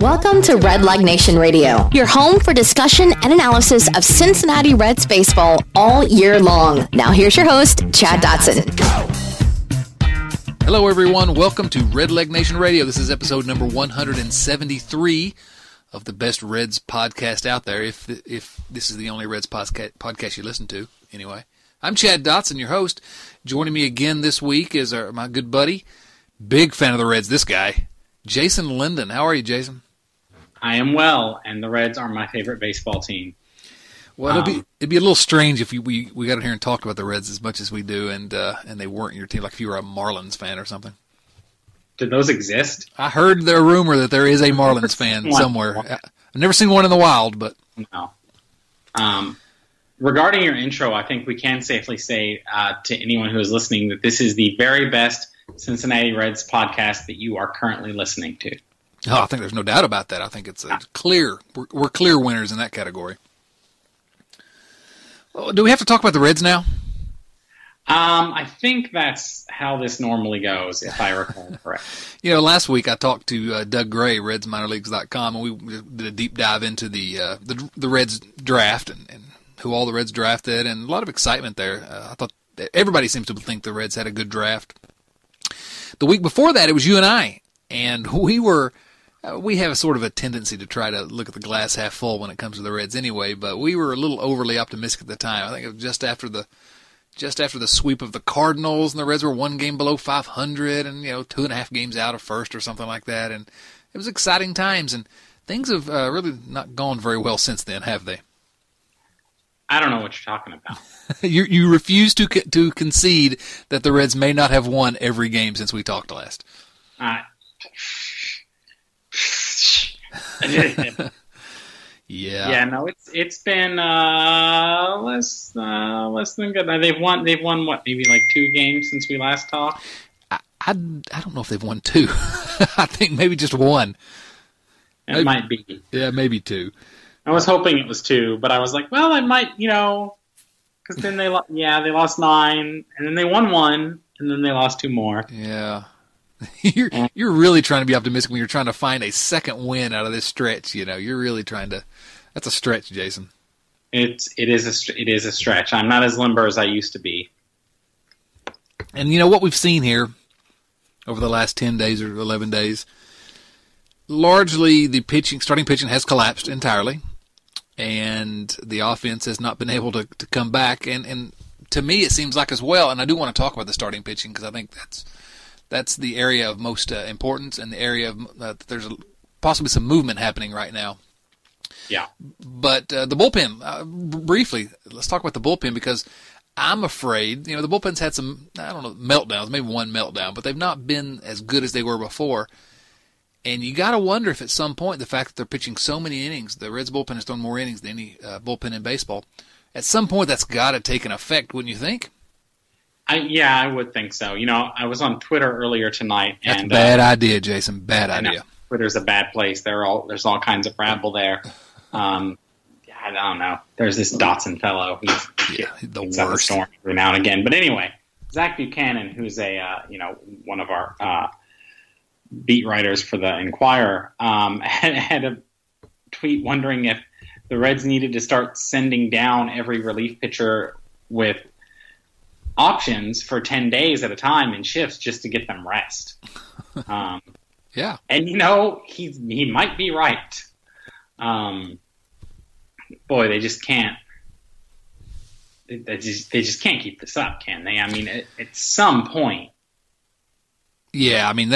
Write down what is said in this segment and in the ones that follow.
Welcome to Red Leg Nation Radio, your home for discussion and analysis of Cincinnati Reds baseball all year long. Now here's your host, Chad Dotson. Hello everyone, welcome to Red Leg Nation Radio. This is episode number 173 of the best Reds podcast out there, if this is the only Reds podcast you listen to, anyway. I'm Chad Dotson, your host. Joining me again this week is my good buddy, big fan of the Reds, this guy, Jason Linden. How are you, Jason? I am well, and the Reds are my favorite baseball team. Well, it'd be a little strange if we got in here and talked about the Reds as much as we do, and they weren't your team, like if you were a Marlins fan or something. Did those exist? I heard the rumor that there is a Marlins fan somewhere. I've never seen one in the wild, but no. Regarding your intro, I think we can safely say to anyone who is listening that this is the very best Cincinnati Reds podcast that you are currently listening to. Oh, I think there's no doubt about that. I think it's a clear. We're clear winners in that category. Well, do we have to talk about the Reds now? I think that's how this normally goes, if I recall correctly. You know, last week I talked to Doug Gray, RedsMinorLeagues.com, and we did a deep dive into the Reds draft and who all the Reds drafted, and a lot of excitement there. I thought everybody seems to think the Reds had a good draft. The week before that, it was you and I, and we have a sort of a tendency to try to look at the glass half full when it comes to the Reds anyway, but we were a little overly optimistic at the time. I think it was just after the sweep of the Cardinals, and the Reds were one game below 500 and, you know, 2.5 games out of first or something like that, and it was exciting times, and things have really not gone very well since then, have they? I don't know what you're talking about. You refuse to concede that the Reds may not have won every game since we talked last. Yeah. Yeah. No, it's been less than good. Now, they've won what, maybe like 2 games since we last talked. I don't know if they've won 2. I think maybe just 1. It might be. Yeah, maybe 2. I was hoping it was 2, but I was like, well, I might, you know, because then they lost 9, and then they won 1, and then they lost 2 more. Yeah, you're really trying to be optimistic when you're trying to find a second win out of this stretch. You know, you're really trying to. That's a stretch, Jason. It is a stretch. I'm not as limber as I used to be. And you know what we've seen here over the last 10 days or 11 days, largely the starting pitching has collapsed entirely. And the offense has not been able to come back. And to me, it seems like as well, and I do want to talk about the starting pitching because I think that's the area of most importance and the area of there's possibly some movement happening right now. Yeah. But the bullpen, briefly, let's talk about the bullpen because I'm afraid, you know, the bullpen's had some, I don't know, meltdowns, maybe one meltdown, but they've not been as good as they were before. And you got to wonder if at some point the fact that they're pitching so many innings, the Reds bullpen has thrown more innings than any bullpen in baseball. At some point, that's got to take an effect, wouldn't you think? Yeah, I would think so. You know, I was on Twitter earlier tonight. That's a bad idea, Jason. Bad idea. Twitter's a bad place. There's all kinds of rabble there. I don't know. There's this Dotson fellow who's the worst storm every now and again. But anyway, Zach Buchanan, who's a one of our beat writers for the Inquirer, had a tweet wondering if the Reds needed to start sending down every relief pitcher with options for 10 days at a time in shifts just to get them rest. Yeah. And, you know, he might be right. Boy, they just can't. They just can't keep this up, can they? I mean, at some point. Yeah, I mean,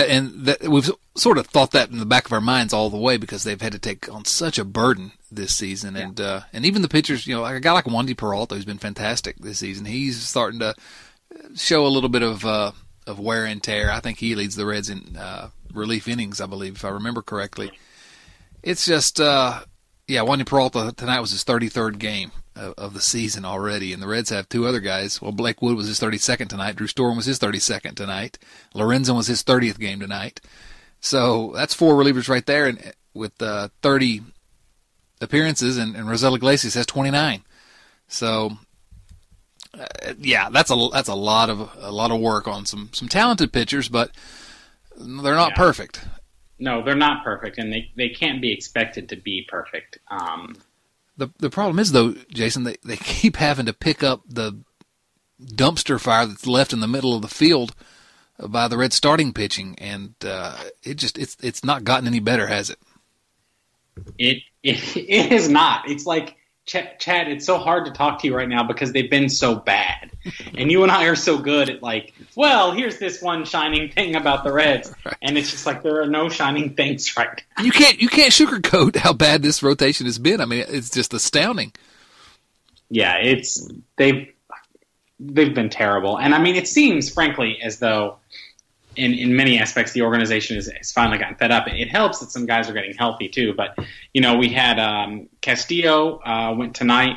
we've sort of thought that in the back of our minds all the way because they've had to take on such a burden this season, yeah. And even the pitchers, you know, like a guy like Wandy Peralta, who's been fantastic this season, he's starting to show a little bit of wear and tear. I think he leads the Reds in relief innings, I believe, if I remember correctly. It's just, Wandy Peralta tonight was his 33rd game of the season already, and the Reds have 2 other guys. Well, Blake Wood was his 32nd tonight. Drew Storen was his 32nd tonight. Lorenzen was his 30th game tonight. So that's 4 relievers right there, and with 30 appearances, and Rosel Iglesias has 29. So, that's a lot of work on some talented pitchers, but they're not perfect. No, they're not perfect, and they can't be expected to be perfect. The problem is, though, Jason, they keep having to pick up the dumpster fire that's left in the middle of the field by the Reds' starting pitching, and it's not gotten any better, has it? It is not. It's like, Chad, it's so hard to talk to you right now because they've been so bad. And you and I are so good at like, well, here's this one shining thing about the Reds. Right. And it's just like there are no shining things right now. You can't sugarcoat how bad this rotation has been. I mean, it's just astounding. Yeah, they've been terrible. And I mean, it seems, frankly, as though in many aspects the organization has finally gotten fed up. It helps that some guys are getting healthy too. But, you know, we had Castillo went tonight.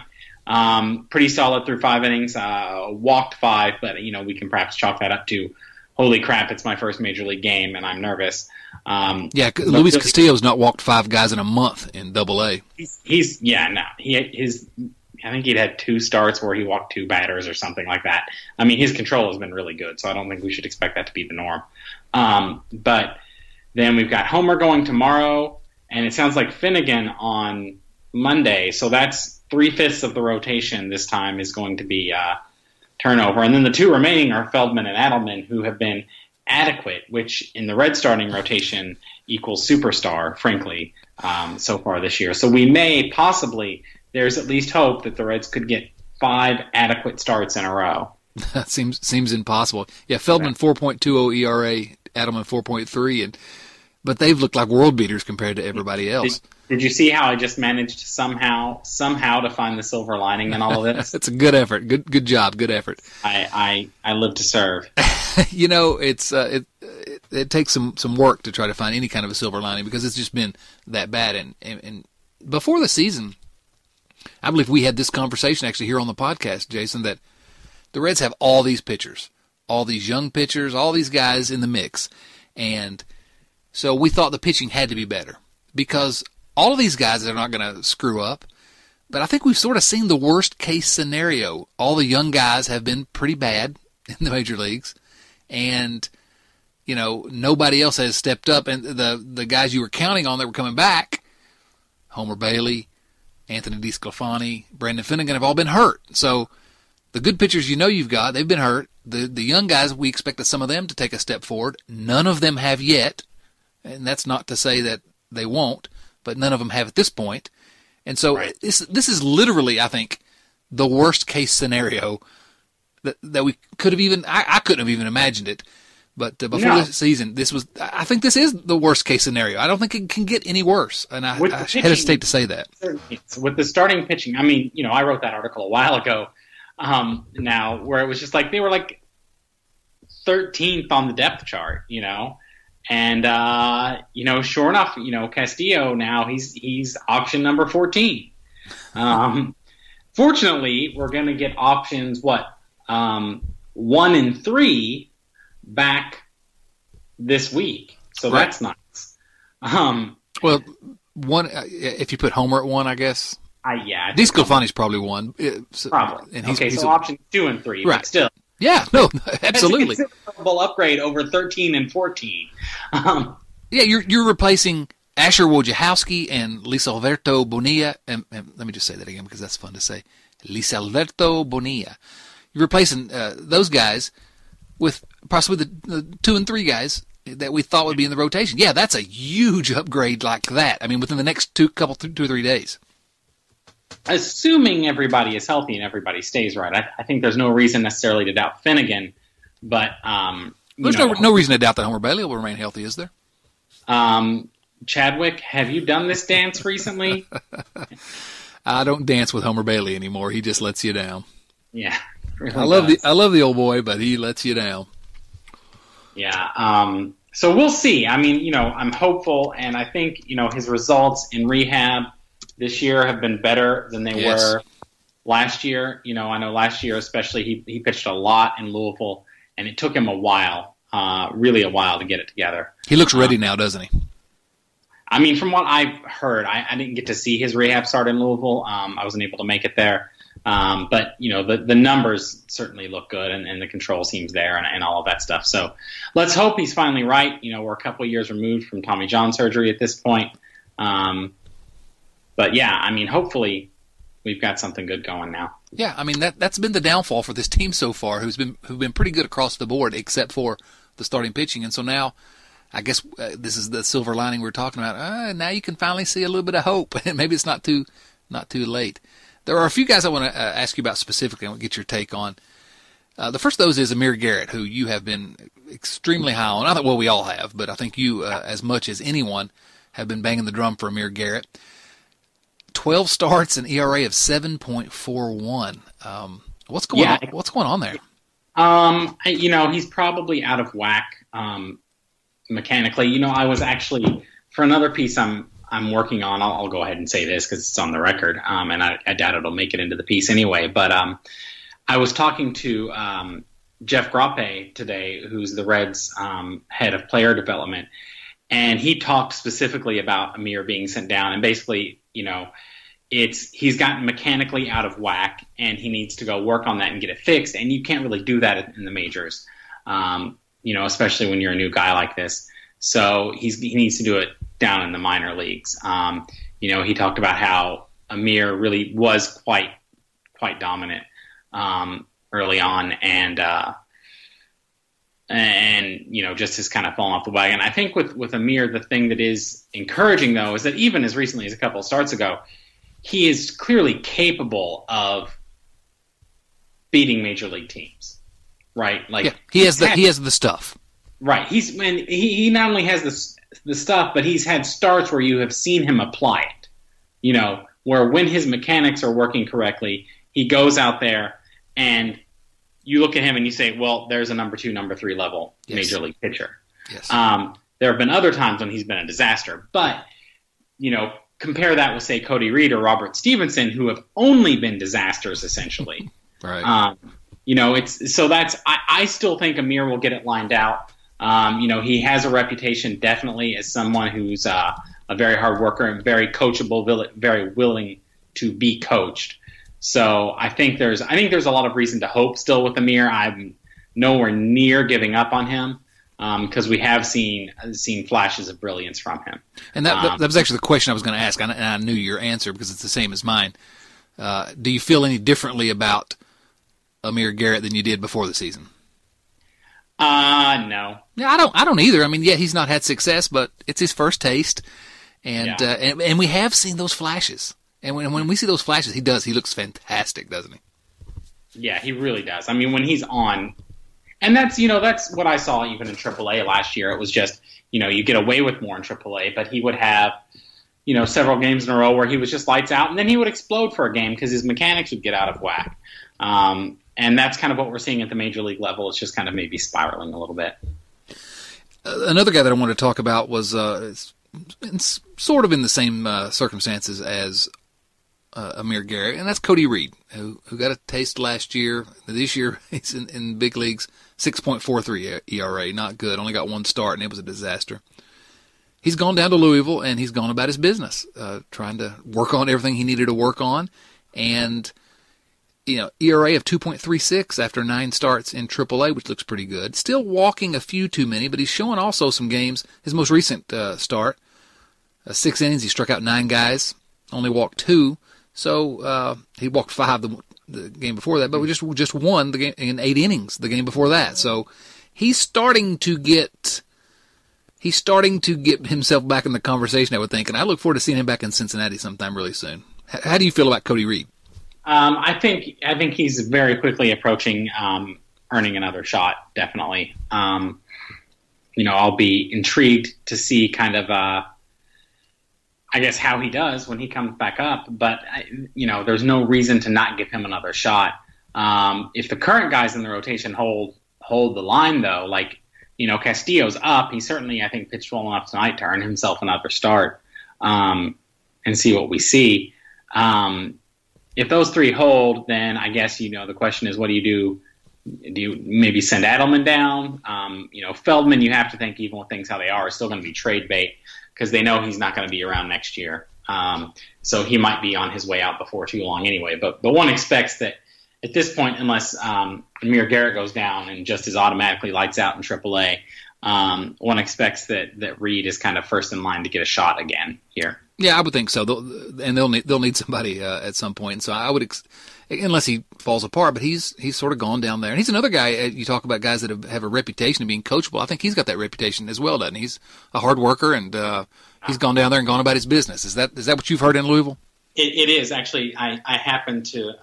Pretty solid through 5 innings, walked 5, but you know, we can perhaps chalk that up to, holy crap, it's my first major league game and I'm nervous. Luis Castillo's not walked 5 guys in a month in Double-A. I think he'd had 2 starts where he walked 2 batters or something like that. I mean, his control has been really good, so I don't think we should expect that to be the norm. But then we've got Homer going tomorrow, and it sounds like Finnegan on Monday, so that's 3/5 of the rotation this time is going to be turnover. And then the 2 remaining are Feldman and Adelman, who have been adequate, which in the Red starting rotation equals superstar, frankly, so far this year. So we may possibly, there's at least hope that the Reds could get 5 adequate starts in a row. That seems impossible. Yeah, Feldman 4.20 ERA, Adelman 4.3, but they've looked like world beaters compared to everybody else. Did you see how I just managed somehow to find the silver lining in all of this? It's a good effort. Good job. Good effort. I live to serve. You know, it takes some work to try to find any kind of a silver lining because it's just been that bad. And before the season, I believe we had this conversation actually here on the podcast, Jason, that the Reds have all these pitchers, all these young pitchers, all these guys in the mix. And so we thought the pitching had to be better because all of these guys are not going to screw up, but I think we've sort of seen the worst-case scenario. All the young guys have been pretty bad in the major leagues, and you know nobody else has stepped up. And the guys you were counting on that were coming back, Homer Bailey, Anthony DeSclafani, Brandon Finnegan, have all been hurt. So the good pitchers you know you've got, they've been hurt. The young guys, we expected some of them to take a step forward. None of them have yet, and that's not to say that they won't. But none of them have at this point. And so right. This is literally, I think, the worst-case scenario that we could have even – I couldn't have even imagined it. But before this season, this was – I think this is the worst-case scenario. I don't think it can get any worse, and I hesitate to say that. With the starting pitching, I mean, you know, I wrote that article a while ago now where it was just like they were like 13th on the depth chart, you know. And, you know, sure enough, you know, Castillo now, he's option number 14. Fortunately, we're going to get options, 1 and 3 back this week. So right. That's nice. If you put Homer at 1, I guess. Yeah. DeSclafani's probably 1. Probably. And he's options 2 and 3, right. But still. Yeah, no, absolutely. That's a considerable upgrade over 13 and 14. Yeah, you're replacing Asher Wojciechowski and Lisalberto Bonilla. And let me just say that again because that's fun to say. Lisalberto Bonilla. You're replacing those guys with possibly the 2 and 3 guys that we thought would be in the rotation. Yeah, that's a huge upgrade like that. I mean, within the next 2 or 3 days. Assuming everybody is healthy and everybody stays right, I think there's no reason necessarily to doubt Finnegan. But there's no reason to doubt that Homer Bailey will remain healthy, is there? Chadwick, have you done this dance recently? I don't dance with Homer Bailey anymore. He just lets you down. Yeah, really I love the old boy, but he lets you down. Yeah. So we'll see. I mean, you know, I'm hopeful, and I think you know his results in rehab this year have been better than they were last year. You know, I know last year especially he pitched a lot in Louisville, and it took him a while, really a while to get it together. He looks ready now, doesn't he? I mean, from what I've heard, I didn't get to see his rehab start in Louisville. I wasn't able to make it there. But, you know, the numbers certainly look good, and the control seems there, and all of that stuff. So let's hope he's finally right. You know, we're a couple of years removed from Tommy John surgery at this point. But, yeah, I mean, hopefully we've got something good going now. Yeah, I mean, that's been the downfall for this team so far, who've been pretty good across the board except for the starting pitching. And so now I guess this is the silver lining we're talking about. Now you can finally see a little bit of hope, and maybe it's not too late. There are a few guys I want to ask you about specifically. I want to get your take on. The first of those is Amir Garrett, who you have been extremely high on. I think, well, we all have, but I think you, as much as anyone, have been banging the drum for Amir Garrett. 12 starts, an ERA of 7.41. What's going on there? You know, he's probably out of whack mechanically. You know, I was actually, for another piece I'm working on, I'll go ahead and say this because it's on the record, and I doubt it'll make it into the piece anyway. But I was talking to Jeff Grappe today, who's the Reds head of player development, and he talked specifically about Amir being sent down. And basically, you know, he's gotten mechanically out of whack, and he needs to go work on that and get it fixed. And you can't really do that in the majors, you know, especially when you're a new guy like this. So he needs to do it down in the minor leagues. You know, he talked about how Amir really was quite dominant early on, and you know, just has kind of fallen off the wagon. I think with Amir, the thing that is encouraging, though, is that even as recently as a couple of starts ago, he is clearly capable of beating major league teams, right? Like, yeah, he has the stuff. Right. He not only has the stuff, but he's had starts where you have seen him apply it, you know, where when his mechanics are working correctly, he goes out there and you look at him and you say, well, there's a number two, number three level major league pitcher. Yes. There have been other times when he's been a disaster, but, you know, compare that with, say, Cody Reed or Robert Stevenson, who have only been disasters essentially. Right. You know, I still think Amir will get it lined out. You know, he has a reputation definitely as someone who's a very hard worker and very coachable, very willing to be coached. So I think there's a lot of reason to hope still with Amir. I'm nowhere near giving up on him because we have seen flashes of brilliance from him. And that was actually the question I was going to ask, and I knew your answer because it's the same as mine. Do you feel any differently about Amir Garrett than you did before the season? No. Yeah, I don't either. I mean, yeah, he's not had success, but it's his first taste, and we have seen those flashes. And when we see those flashes, he does. He looks fantastic, doesn't he? Yeah, he really does. I mean, when he's on, and that's what I saw even in Triple-A last year. It was just, you know, you get away with more in Triple-A, but he would have, you know, several games in a row where he was just lights out, and then he would explode for a game because his mechanics would get out of whack. And that's kind of what we're seeing at the major league level. It's just kind of maybe spiraling a little bit. Another guy that I wanted to talk about was it's sort of in the same circumstances as Amir Garrett, and that's Cody Reed, who got a taste last year. This year he's in big leagues, 6.43 ERA, not good. Only got one start, and it was a disaster. He's gone down to Louisville, and he's gone about his business, trying to work on everything he needed to work on, and you know, ERA of 2.36 after 9 starts in Triple-A, which looks pretty good. Still walking a few too many, but he's showing also some games. His most recent start, 6 innings, he struck out 9 guys, only walked 2. So he walked 5 the game before that, but we just won the game in 8 innings the game before that. So he's starting to get himself back in the conversation, I would think, and I look forward to seeing him back in Cincinnati sometime really soon. How do you feel about Cody Reed? I think he's very quickly approaching earning another shot, definitely. You know, I'll be intrigued to see kind of, I guess, how he does when he comes back up. But, you know, there's no reason to not give him another shot. If the current guys in the rotation hold the line, though, like, you know, Castillo's up. He certainly, I think, pitched well enough tonight to earn himself another start and see what we see. If those three hold, then I guess, you know, the question is, what do you do? Do you maybe send Adelman down? You know, Feldman, you have to think, even with things how they are, is still going to be trade bait because they know he's not going to be around next year. So he might be on his way out before too long anyway. But one expects that at this point, unless Amir Garrett goes down and just is automatically lights out in Triple-A, one expects that Reed is kind of first in line to get a shot again here. Yeah, I would think so. They'll need somebody at some point. And so I would, unless he falls apart. But he's sort of gone down there. And he's another guy. You talk about guys that have a reputation of being coachable. I think he's got that reputation as well, doesn't he? He's a hard worker, and he's gone down there and gone about his business. Is that what you've heard in Louisville? It is actually. I happened to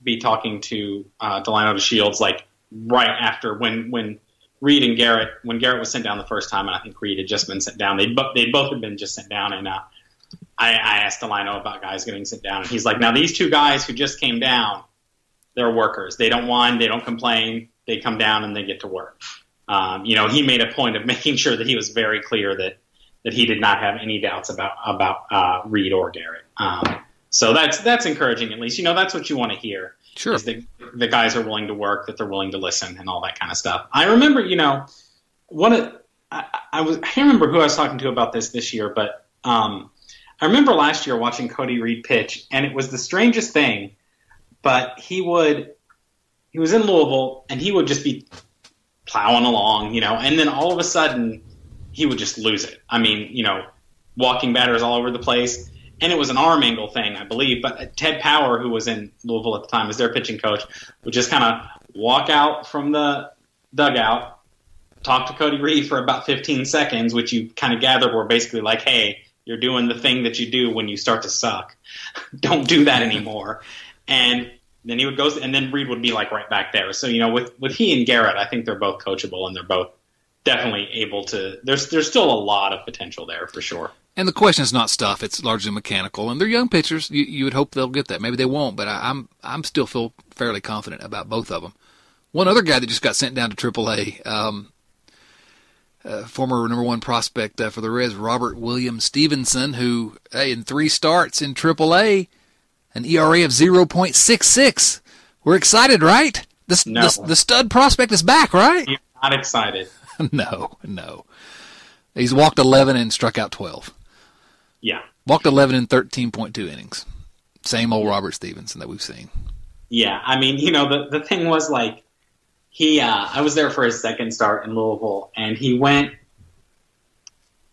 be talking to Delano Shields like right after when Reed and Garrett, when Garrett was sent down the first time, and I think Reed had just been sent down. They both had been just sent down, and I asked Delano about guys getting sent down, and he's like, now these two guys who just came down, they're workers. They don't whine. They don't complain. They come down and they get to work. He made a point of making sure that he was very clear that he did not have any doubts about Reed or Garrett. So that's encouraging, at least. That's what you want to hear. Sure. Is that the guys are willing to work, that they're willing to listen and all that kind of stuff. I remember, I can't remember who I was talking to about this year, but I remember last year watching Cody Reed pitch, and it was the strangest thing, but he was in Louisville, and he would just be plowing along, and then all of a sudden he would just lose it. I mean, walking batters all over the place, and it was an arm angle thing, I believe, but Ted Power, who was in Louisville at the time as their pitching coach, would just kind of walk out from the dugout, talk to Cody Reed for about 15 seconds, which you kind of gathered were basically like, hey, you're doing the thing that you do when you start to suck. Don't do that anymore. And then he would go, and then Reed would be like right back there. So, with he and Garrett, I think they're both coachable, and they're both definitely able to. There's still a lot of potential there for sure. And the question is not stuff; it's largely mechanical. And they're young pitchers. You would hope they'll get that. Maybe they won't, but I'm still feel fairly confident about both of them. One other guy that just got sent down to Triple-A. Former number one prospect for the Reds, Robert William Stevenson, who in 3 starts in Triple-A, an ERA of 0.66. We're excited, right? The stud prospect is back, right? You're not excited. No. He's walked 11 and struck out 12. Yeah. Walked 11 in 13.2 innings. Same old Robert Stevenson that we've seen. Yeah, I mean, the thing was like, I was there for his second start in Louisville, and he went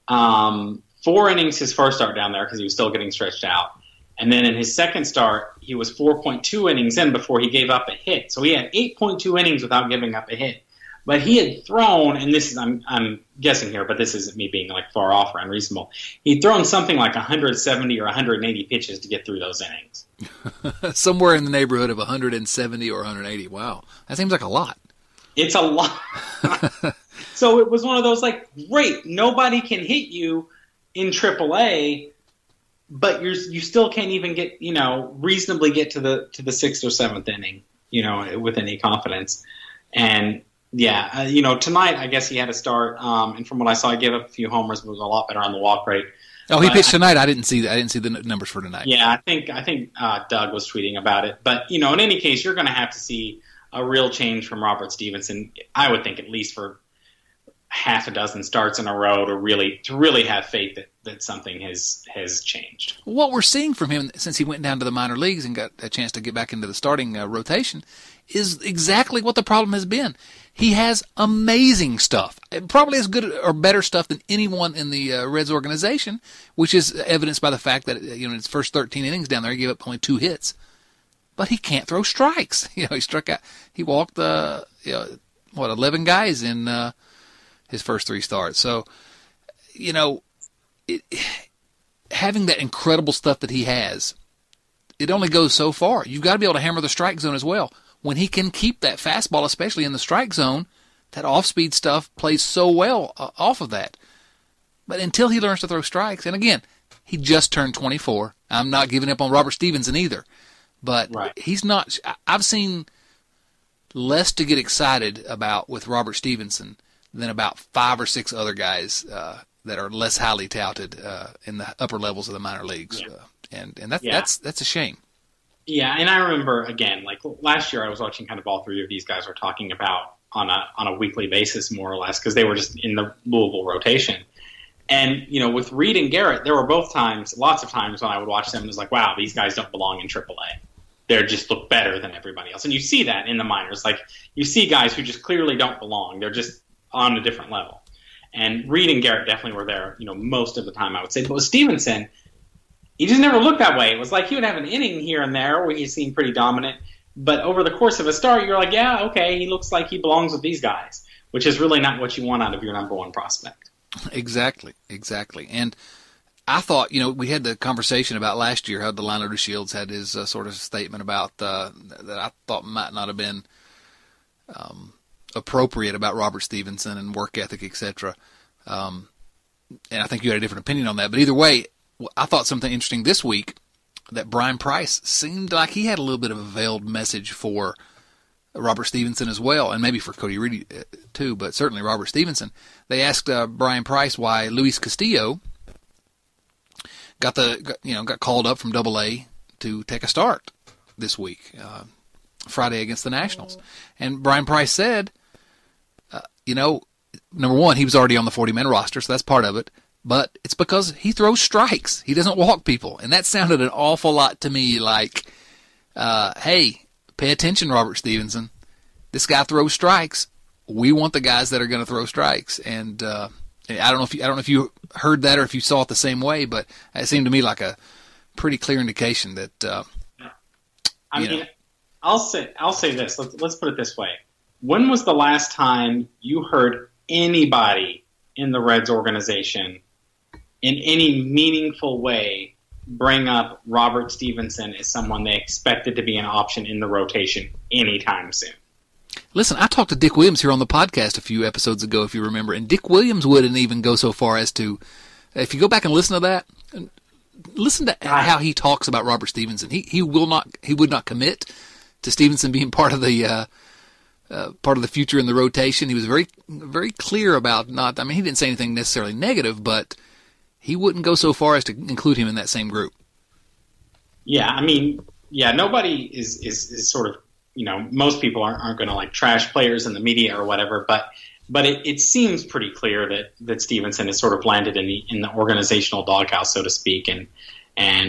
4 innings his first start down there because he was still getting stretched out. And then in his second start, he was 4.2 innings in before he gave up a hit. So he had 8.2 innings without giving up a hit. But he had thrown, and this is I'm guessing here, but this isn't me being like far off or unreasonable. He'd thrown something like 170 or 180 pitches to get through those innings. Somewhere in the neighborhood of 170 or 180. Wow, that seems like a lot. It's a lot. So it was one of those like, great, nobody can hit you in Triple-A, but you still can't even get, reasonably get to the 6th or 7th inning, with any confidence. And yeah, tonight I guess he had a start, and from what I saw, he gave up a few homers, but was a lot better on the walk rate. Oh, he pitched tonight. I didn't see the numbers for tonight. Yeah, I think Doug was tweeting about it, but in any case, you're going to have to see a real change from Robert Stevenson, I would think, at least for half a dozen starts in a row to really have faith that something has changed. What we're seeing from him since he went down to the minor leagues and got a chance to get back into the starting rotation is exactly what the problem has been. He has amazing stuff, probably as good or better stuff than anyone in the Reds organization, which is evidenced by the fact that in his first 13 innings down there, he gave up only 2 hits. But he can't throw strikes. He struck out. He walked 11 guys in his first 3 starts. So, having that incredible stuff that he has, it only goes so far. You've got to be able to hammer the strike zone as well. When he can keep that fastball, especially in the strike zone, that off-speed stuff plays so well off of that. But until he learns to throw strikes, and again, he just turned 24. I'm not giving up on Robert Stevenson either. But right. He's not – I've seen less to get excited about with Robert Stevenson than about 5 or 6 other guys that are less highly touted in the upper levels of the minor leagues. Yeah. That's a shame. Yeah, and I remember, again, like last year I was watching kind of all 3 of these guys were talking about on a weekly basis more or less because they were just in the Louisville rotation. And, you know, with Reed and Garrett, there were both times, lots of times when I would watch them and was like, wow, these guys don't belong in Triple-A. They just look better than everybody else. And you see that in the minors. Like, you see guys who just clearly don't belong. They're just on a different level. And Reed and Garrett definitely were there, you know, most of the time, I would say. But with Stevenson, he just never looked that way. It was like he would have an inning here and there where he seemed pretty dominant. But over the course of a start, you're like, yeah, okay, he looks like he belongs with these guys, which is really not what you want out of your number one prospect. Exactly, exactly. And I thought, you know, we had the conversation about last year how Delano Shields had his sort of statement about that I thought might not have been appropriate about Robert Stevenson and work ethic, etc. And I think you had a different opinion on that. But either way, I thought something interesting this week that Brian Price seemed like he had a little bit of a veiled message for Robert Stevenson as well, and maybe for Cody Reed too, but certainly Robert Stevenson. They asked Brian Price why Luis Castillo got called up from Double-A to take a start this week, Friday against the Nationals. And Brian Price said, number one, he was already on the 40-man roster, so that's part of it. But it's because he throws strikes. He doesn't walk people. And that sounded an awful lot to me like, hey, pay attention, Robert Stevenson. This guy throws strikes. We want the guys that are going to throw strikes. And I don't know if you heard that or if you saw it the same way, but it seemed to me like a pretty clear indication that. I'll say this. Let's put it this way. When was the last time you heard anybody in the Reds organization in any meaningful way bring up Robert Stevenson as someone they expected to be an option in the rotation anytime soon? Listen, I talked to Dick Williams here on the podcast a few episodes ago, if you remember, and Dick Williams wouldn't even go so far as to, if you go back and listen to that, listen to how he talks about Robert Stevenson. He would not commit to Stevenson being part of the future in the rotation. He was very, very clear about he didn't say anything necessarily negative, but he wouldn't go so far as to include him in that same group. Yeah, nobody is sort of, most people aren't going to like trash players in the media or whatever, but it seems pretty clear that Stevenson is sort of landed in the organizational doghouse, so to speak, and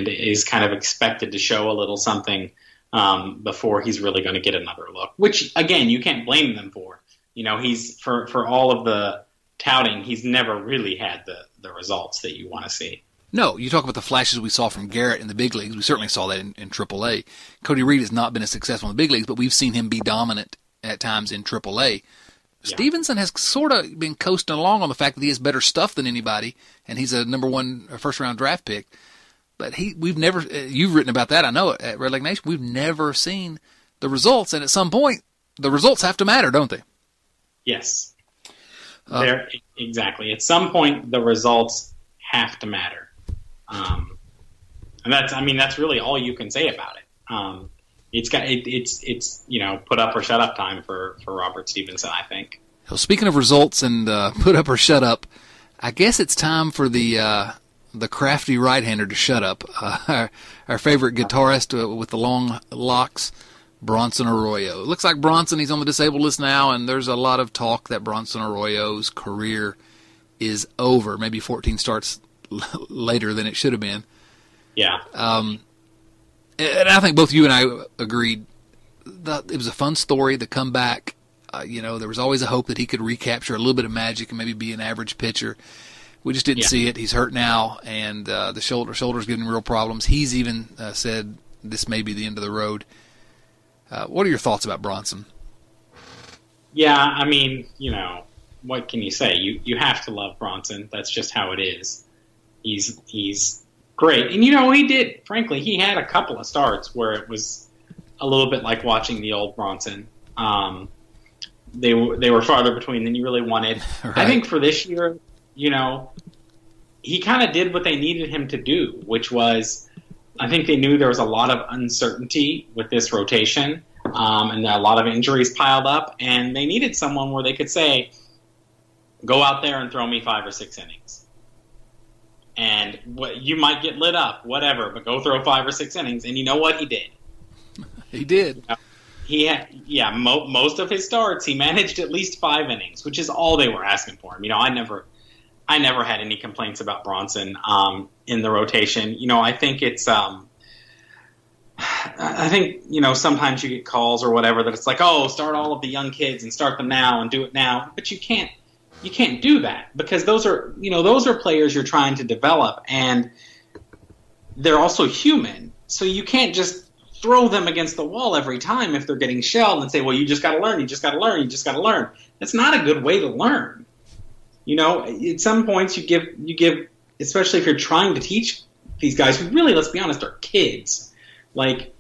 is kind of expected to show a little something before he's really going to get another look, which again, you can't blame them for. He's for all of the touting, he's never really had the results that you want to see. No, you talk about the flashes we saw from Garrett in the big leagues. We certainly saw that in Triple-A. Cody Reed has not been as successful in the big leagues, but we've seen him be dominant at times in Triple-A. Yeah. Stevenson has sort of been coasting along on the fact that he has better stuff than anybody, and he's a number one first-round draft pick. But you've written about that, I know, at Red Leg Nation. We've never seen the results, and at some point, the results have to matter, don't they? Yes. Exactly. At some point, the results have to matter. And that's really all you can say about it. It's put up or shut up time for Robert Stevenson, I think. Well, speaking of results and put up or shut up, I guess it's time for the crafty right-hander to shut up. Our favorite guitarist with the long locks, Bronson Arroyo. It looks like Bronson, he's on the disabled list now, and there's a lot of talk that Bronson Arroyo's career is over. Maybe 14 starts later than it should have been. Yeah. And I think both you and I agreed that it was a fun story, the comeback. There was always a hope that he could recapture a little bit of magic and maybe be an average pitcher. We just didn't see it. He's hurt now, and the shoulder's giving him real problems. He's even said this may be the end of the road. What are your thoughts about Bronson? Yeah, what can you say? You have to love Bronson. That's just how it is. He's great. And, he did, frankly, he had a couple of starts where it was a little bit like watching the old Bronson. They were farther between than you really wanted. Right. I think for this year, he kind of did what they needed him to do, which was, I think they knew there was a lot of uncertainty with this rotation, and a lot of injuries piled up, and they needed someone where they could say, go out there and throw me 5 or 6 innings. And you might get lit up, whatever, but go throw 5 or 6 innings. And you know what? He did. He did. Most of his starts, he managed at least 5 innings, which is all they were asking for him. I never... I never had any complaints about Bronson in the rotation. You know, I think it's I think, you know, sometimes you get calls or whatever that it's like, oh, start all of the young kids and start them now and do it now. But you can't do that, because those are players you're trying to develop, and they're also human. So you can't just throw them against the wall every time if they're getting shelled and say, well, you just got to learn. That's not a good way to learn. You know, at some points you give, especially if you're trying to teach these guys who really, let's be honest, are kids. Like,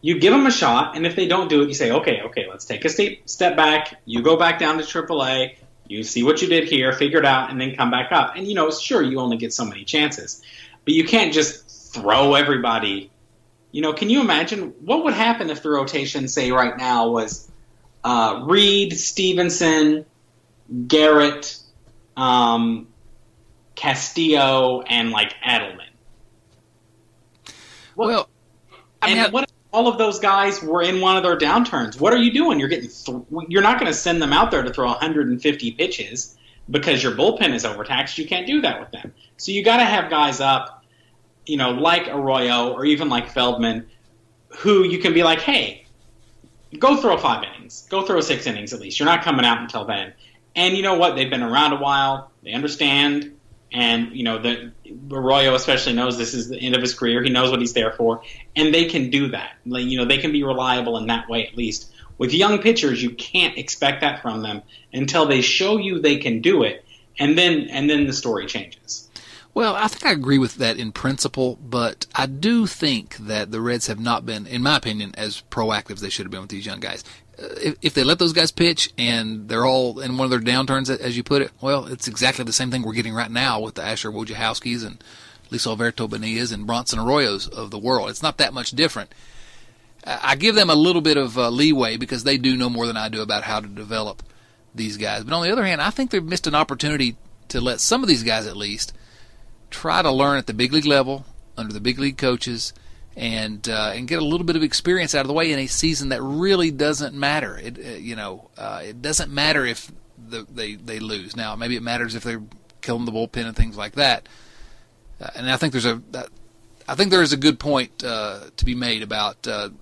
you give them a shot, and if they don't do it, you say, okay, let's take a step back. You go back down to Triple-A. You see what you did here, figure it out, and then come back up. And, you know, sure, you only get so many chances, but you can't just throw everybody. You know, can you imagine what would happen if the rotation, say, right now was Reed, Stevenson, Garrett, Castillo, and, like, Adelman? What if all of those guys were in one of their downturns? What are you doing? You're not going to send them out there to throw 150 pitches because your bullpen is overtaxed. You can't do that with them. So you got to have guys up, you know, like Arroyo or even like Feldman, who you can be like, hey, go throw 5 innings. Go throw 6 innings at least. You're not coming out until then. And you know what? They've been around a while. They understand. And, you know, Arroyo especially knows this is the end of his career. He knows what he's there for. And they can do that. Like, you know, they can be reliable in that way at least. With young pitchers, you can't expect that from them until they show you they can do it. And then the story changes. Well, I think I agree with that in principle, but I do think that the Reds have not been, in my opinion, as proactive as they should have been with these young guys. If they let those guys pitch and they're all in one of their downturns, as you put it, well, it's exactly the same thing we're getting right now with the Asher Wojciechowskis and Lisalberto Bonillas and Bronson Arroyos of the world. It's not that much different. I give them a little bit of leeway because they do know more than I do about how to develop these guys. But on the other hand, I think they've missed an opportunity to let some of these guys at least try to learn at the big league level under the big league coaches and get a little bit of experience out of the way in a season that really doesn't matter. It doesn't matter if they lose. Now, maybe it matters if they're killing the bullpen and things like that. And I think there is a good point to be made about the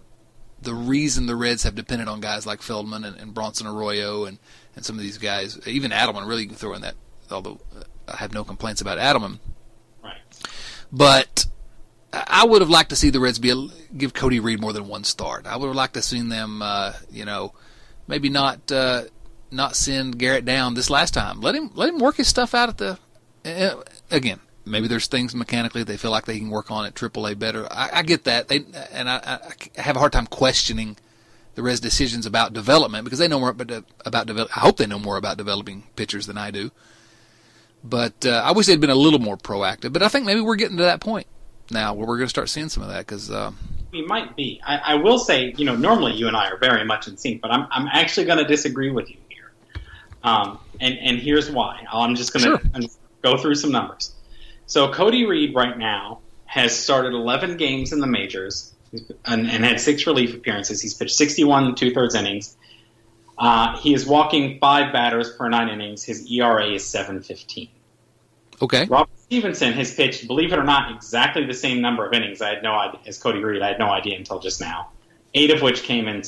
reason the Reds have depended on guys like Feldman and Bronson Arroyo and some of these guys, even Adelman, really can throw in that, although I have no complaints about Adelman. Right. But I would have liked to see the Reds give Cody Reed more than one start. I would have liked to have seen them, maybe not send Garrett down this last time. Let him work his stuff out at the. Again, maybe there's things mechanically they feel like they can work on at AAA better. I get that, and I have a hard time questioning the Reds' decisions about development because they know more about develop. I hope they know more about developing pitchers than I do. But I wish they'd been a little more proactive. But I think maybe we're getting to that point now where we're going to start seeing some of that, because we might be. I will say, you know, normally you and I are very much in sync, but I'm actually going to disagree with you here, and here's why. I'm just going to go through some numbers. So Cody Reed right now has started 11 games in the majors and had 6 relief appearances. He's pitched 61 2/3 innings. He is walking 5 batters per 9 innings. His ERA is 7.15. Okay. Robert Stevenson has pitched, believe it or not, exactly the same number of innings. I had no idea as Cody Reed. I had no idea until just now. 8 of which came in,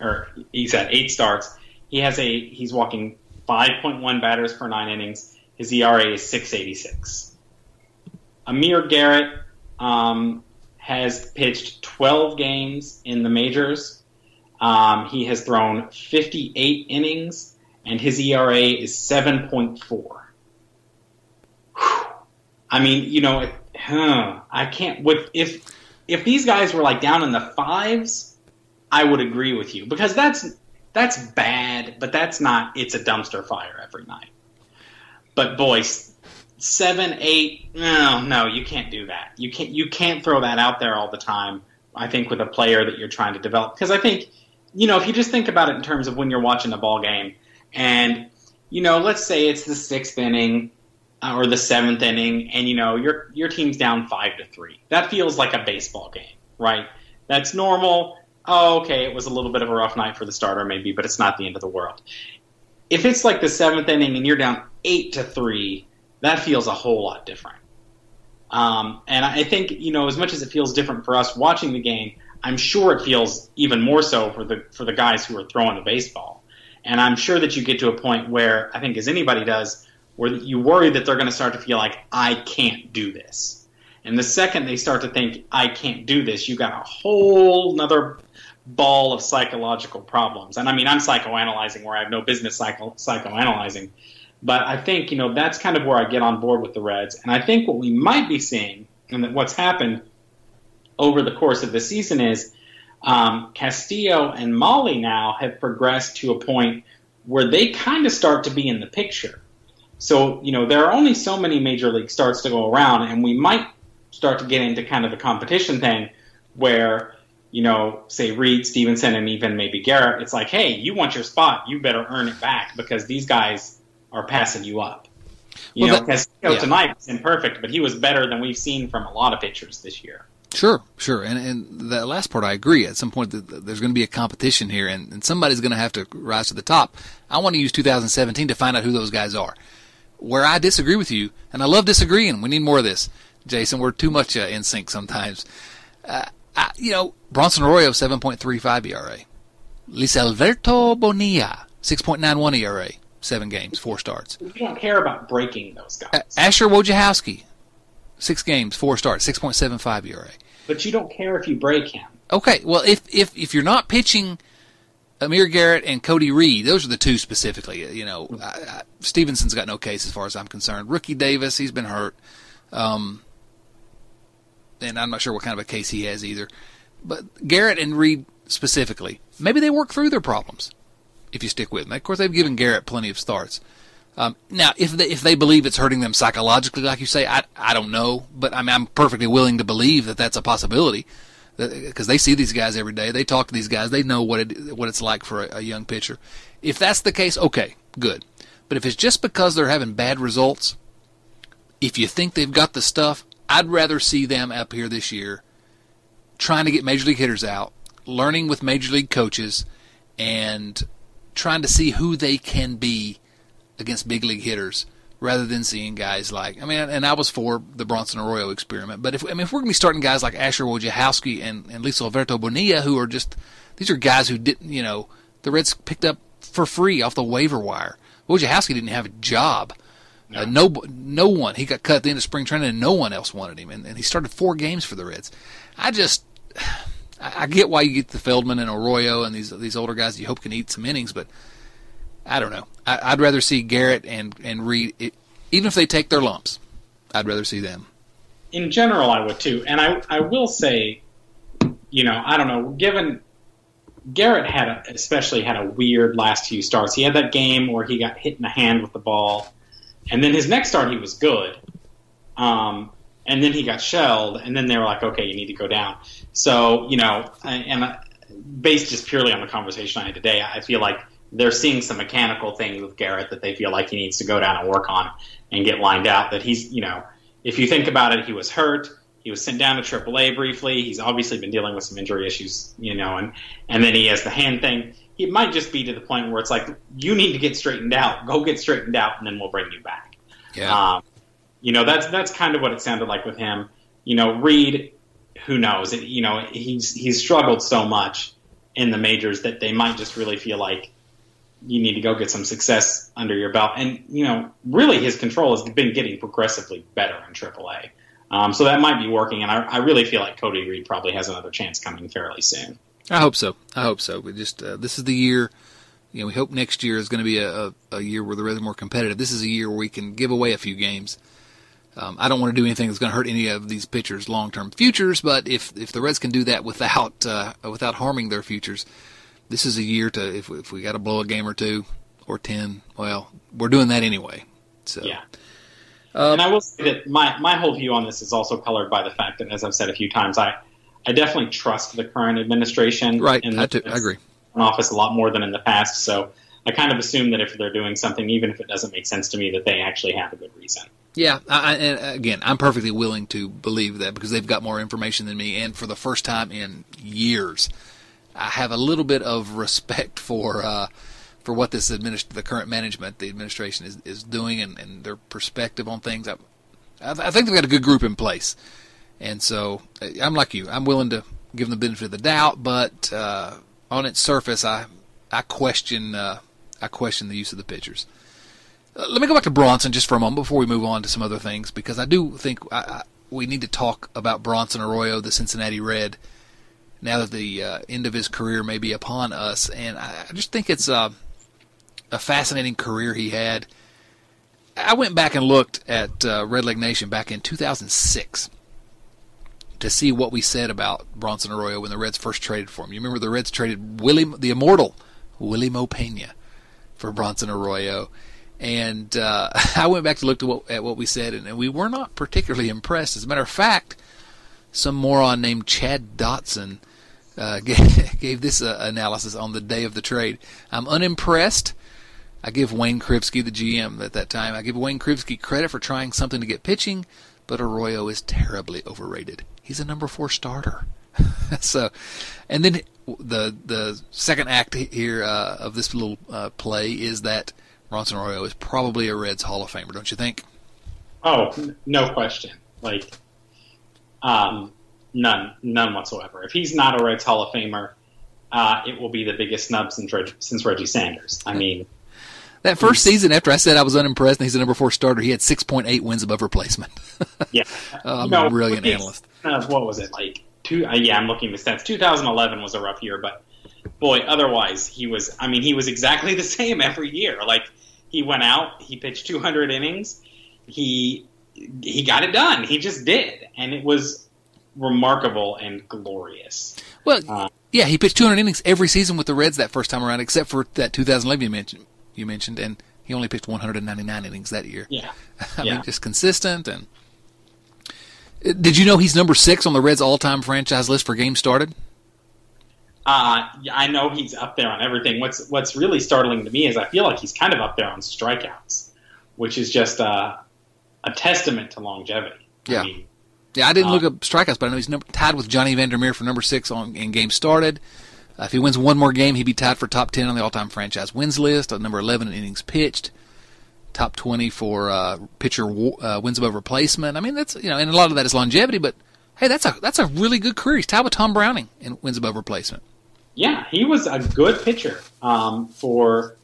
or he's had 8 starts. He's walking 5.1 batters per 9 innings. His ERA is 6.86. Amir Garrett has pitched 12 games in the majors. He has thrown 58 innings, and his ERA is 7.4. I mean, you know, I can't. If these guys were like down in the 5s, I would agree with you, because that's bad, but that's not. It's a dumpster fire every night. But boys, 7, 8. No, you can't do that. You can't throw that out there all the time. I think with a player that you're trying to develop, because I think, you know, if you just think about it in terms of when you're watching a ball game, and you know, let's say it's the 6th inning. Or the 7th inning, and you know your team's down 5-3. That feels like a baseball game, right? That's normal. Oh, okay, it was a little bit of a rough night for the starter, maybe, but it's not the end of the world. If it's like the 7th inning and you're down 8-3, that feels a whole lot different. And I think, you know, as much as it feels different for us watching the game, I'm sure it feels even more so for the guys who are throwing the baseball. And I'm sure that you get to a point where, I think as anybody does, where you worry that they're going to start to feel like, I can't do this. And the second they start to think, I can't do this, you got a whole nother ball of psychological problems. And I mean, I'm psychoanalyzing where I have no business psychoanalyzing. But I think, you know, that's kind of where I get on board with the Reds. And I think what we might be seeing, and what's happened over the course of the season, is Castillo and Molly now have progressed to a point where they kind of start to be in the picture. So, you know, there are only so many major league starts to go around, and we might start to get into kind of the competition thing where, you know, say Reed, Stevenson, and even maybe Garrett, it's like, hey, you want your spot, you better earn it back because these guys are passing you up. You know, Castillo tonight was imperfect, but he was better than we've seen from a lot of pitchers this year. Sure. And that last part, I agree. At some point, there's going to be a competition here, and somebody's going to have to rise to the top. I want to use 2017 to find out who those guys are. Where I disagree with you, and I love disagreeing. We need more of this, Jason. We're too much in sync sometimes. Bronson Arroyo, 7.35 ERA. Lisalberto Bonilla, 6.91 ERA. 7 games, 4 starts. We don't care about breaking those guys. Asher Wojciechowski, 6 games, 4 starts, 6.75 ERA. But you don't care if you break him. Okay, well, if you're not pitching Amir Garrett and Cody Reed, those are the two specifically. You know, Stevenson's got no case as far as I'm concerned. Rookie Davis, he's been hurt. And I'm not sure what kind of a case he has either. But Garrett and Reed specifically, maybe they work through their problems if you stick with them. Of course, they've given Garrett plenty of starts. Now, if they believe it's hurting them psychologically, like you say, I don't know. But I mean, I'm perfectly willing to believe that that's a possibility, because they see these guys every day. They talk to these guys. They know what it's like for a young pitcher. If that's the case, okay, good. But if it's just because they're having bad results, if you think they've got the stuff, I'd rather see them up here this year trying to get major league hitters out, learning with major league coaches, and trying to see who they can be against big league hitters, rather than seeing guys like, I mean, and I was for the Bronson Arroyo experiment, but if we're going to be starting guys like Asher Wojciechowski and Lisalberto Bonilla, who are just, these are guys who didn't, you know, the Reds picked up for free off the waiver wire. Wojciechowski didn't have a job. No. No one. He got cut at the end of spring training, and no one else wanted him, and he started 4 games for the Reds. I get why you get the Feldman and Arroyo and these older guys that you hope can eat some innings, but I don't know. I'd rather see Garrett and Reed, even if they take their lumps, I'd rather see them. In general, I would too. And I will say, you know, I don't know, given Garrett especially had a weird last few starts. He had that game where he got hit in the hand with the ball, and then his next start he was good. And then he got shelled, and then they were like, okay, you need to go down. So, you know, and based just purely on the conversation I had today, I feel like they're seeing some mechanical things with Garrett that they feel like he needs to go down and work on and get lined out. That he's, you know, if you think about it, he was hurt. He was sent down to Triple-A briefly. He's obviously been dealing with some injury issues, you know, and then he has the hand thing. It might just be to the point where it's like, you need to get straightened out. Go get straightened out, and then we'll bring you back. Yeah. You know, that's kind of what it sounded like with him. You know, Reed, who knows? You know, he's struggled so much in the majors that they might just really feel like you need to go get some success under your belt. And, you know, really his control has been getting progressively better in AAA. So that might be working, and I really feel like Cody Reed probably has another chance coming fairly soon. I hope so. We just this is the year. You know, we hope next year is going to be a year where the Reds are more competitive. This is a year where we can give away a few games. I don't want to do anything that's going to hurt any of these pitchers' long-term futures, but if the Reds can do that without harming their futures, this is a year to, if we got to blow a game or two or 10, well, we're doing that anyway. So, yeah. And I will say that my whole view on this is also colored by the fact that, as I've said a few times, I definitely trust the current administration. Right, I agree. In office a lot more than in the past, so I kind of assume that if they're doing something, even if it doesn't make sense to me, that they actually have a good reason. Yeah, and again, I'm perfectly willing to believe that because they've got more information than me, and for the first time in years, I have a little bit of respect for what this the current management, the administration is doing, and their perspective on things. I think they've got a good group in place, and so I'm like you. I'm willing to give them the benefit of the doubt, but on its surface, I question the use of the pitchers. Let me go back to Bronson just for a moment before we move on to some other things, because I do think we need to talk about Bronson Arroyo, the Cincinnati Red, now that the end of his career may be upon us. And I just think it's a fascinating career he had. I went back and looked at Red Leg Nation back in 2006 to see what we said about Bronson Arroyo when the Reds first traded for him. You remember the Reds traded the immortal Willie Mo Pena for Bronson Arroyo. And I went back to look at what we said, and we were not particularly impressed. As a matter of fact, some moron named Chad Dotson gave this analysis on the day of the trade. I'm unimpressed. I give Wayne Krivsky, the GM at that time, I give Wayne Krivsky credit for trying something to get pitching, but Arroyo is terribly overrated. He's a number 4 starter. So, and then the second act here of this little play is that Bronson Arroyo is probably a Reds Hall of Famer, don't you think? Oh, no question. Like, none whatsoever. If he's not a Reds Hall of Famer, it will be the biggest snub since Reggie Sanders. I mean, that first season after I said I was unimpressed and he's a number 4 starter, he had 6.8 wins above replacement. Yeah, I'm a brilliant analyst. What was it like? I'm looking at the stats. 2011 was a rough year, but boy, otherwise he was exactly the same every year. Like, he went out, he pitched 200 innings, he got it done. He just did, and it was remarkable and glorious. Well, yeah, he pitched 200 innings every season with the Reds that first time around, except for that 2011 you mentioned, and he only pitched 199 innings that year. Yeah, I mean, just consistent. And did you know he's number 6 on the Reds' all-time franchise list for games started? I know he's up there on everything. What's really startling to me is I feel like he's kind of up there on strikeouts, which is just a testament to longevity. Yeah, I didn't look up strikeouts, but I know he's tied with Johnny Vandermeer for number 6 in games started. If he wins one more game, he'd be tied for top 10 on the all-time franchise wins list, number 11 in innings pitched, top 20 for pitcher wins above replacement. I mean, that's, and a lot of that is longevity, but hey, that's a really good career. He's tied with Tom Browning in wins above replacement. Yeah, he was a good pitcher for,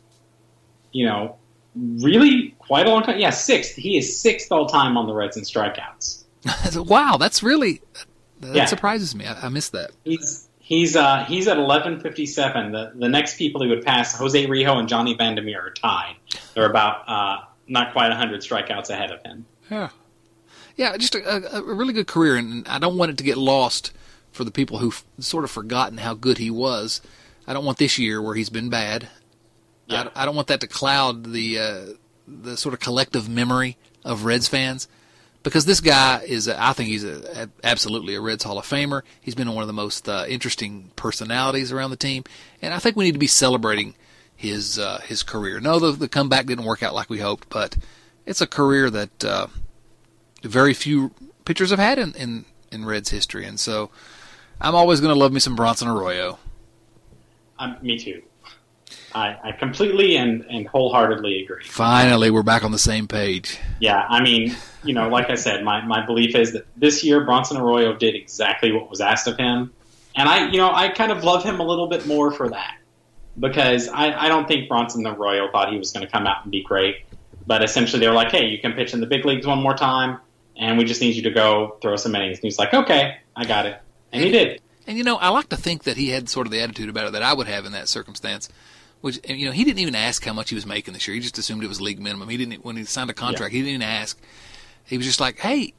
really quite a long time. Yeah, 6th. He is 6th all-time on the Reds in strikeouts. Wow, that surprises me. I missed that. He's at 1157. The next people he would pass, Jose Rijo and Johnny Vandermeer, are tied. They're about not quite 100 strikeouts ahead of him. Yeah, just a really good career, and I don't want it to get lost for the people who've sort of forgotten how good he was. I don't want this year where he's been bad. Yeah. I don't want that to cloud the sort of collective memory of Reds fans. Because this guy I think he's absolutely a Reds Hall of Famer. He's been one of the most interesting personalities around the team, and I think we need to be celebrating his career. No, the comeback didn't work out like we hoped, but it's a career that very few pitchers have had in Reds history, and so I'm always going to love me some Bronson Arroyo. Me too. I completely and wholeheartedly agree. Finally, we're back on the same page. Yeah, I mean, like I said, my belief is that this year Bronson Arroyo did exactly what was asked of him. And I kind of love him a little bit more for that, because I don't think Bronson Arroyo thought he was going to come out and be great. But essentially they were like, hey, you can pitch in the big leagues one more time, and we just need you to go throw some innings. And he's like, okay, I got it. And he did. And, I like to think that he had sort of the attitude about it that I would have in that circumstance. Which, he didn't even ask how much he was making this year. He just assumed it was league minimum. When he signed a contract, He didn't even ask. He was just like, hey,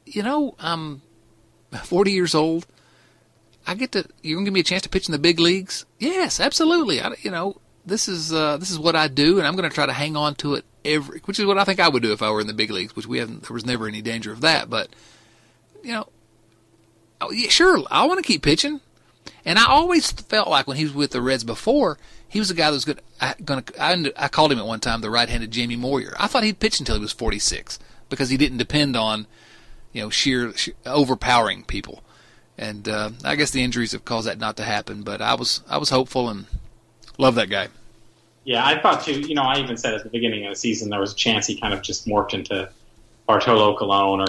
I'm 40 years old. You're going to give me a chance to pitch in the big leagues? Yes, absolutely. This is what I do, and I'm going to try to hang on to it which is what I think I would do if I were in the big leagues, which there was never any danger of that. But, sure, I want to keep pitching. And I always felt like when he was with the Reds before, he was a guy that was good. I called him at one time the right-handed Jamie Moyer. I thought he'd pitch until he was 46 because he didn't depend on, sheer overpowering people. And I guess the injuries have caused that not to happen. But I was hopeful and love that guy. Yeah, I thought too, you know, I even said at the beginning of the season there was a chance he kind of just morphed into Bartolo Colon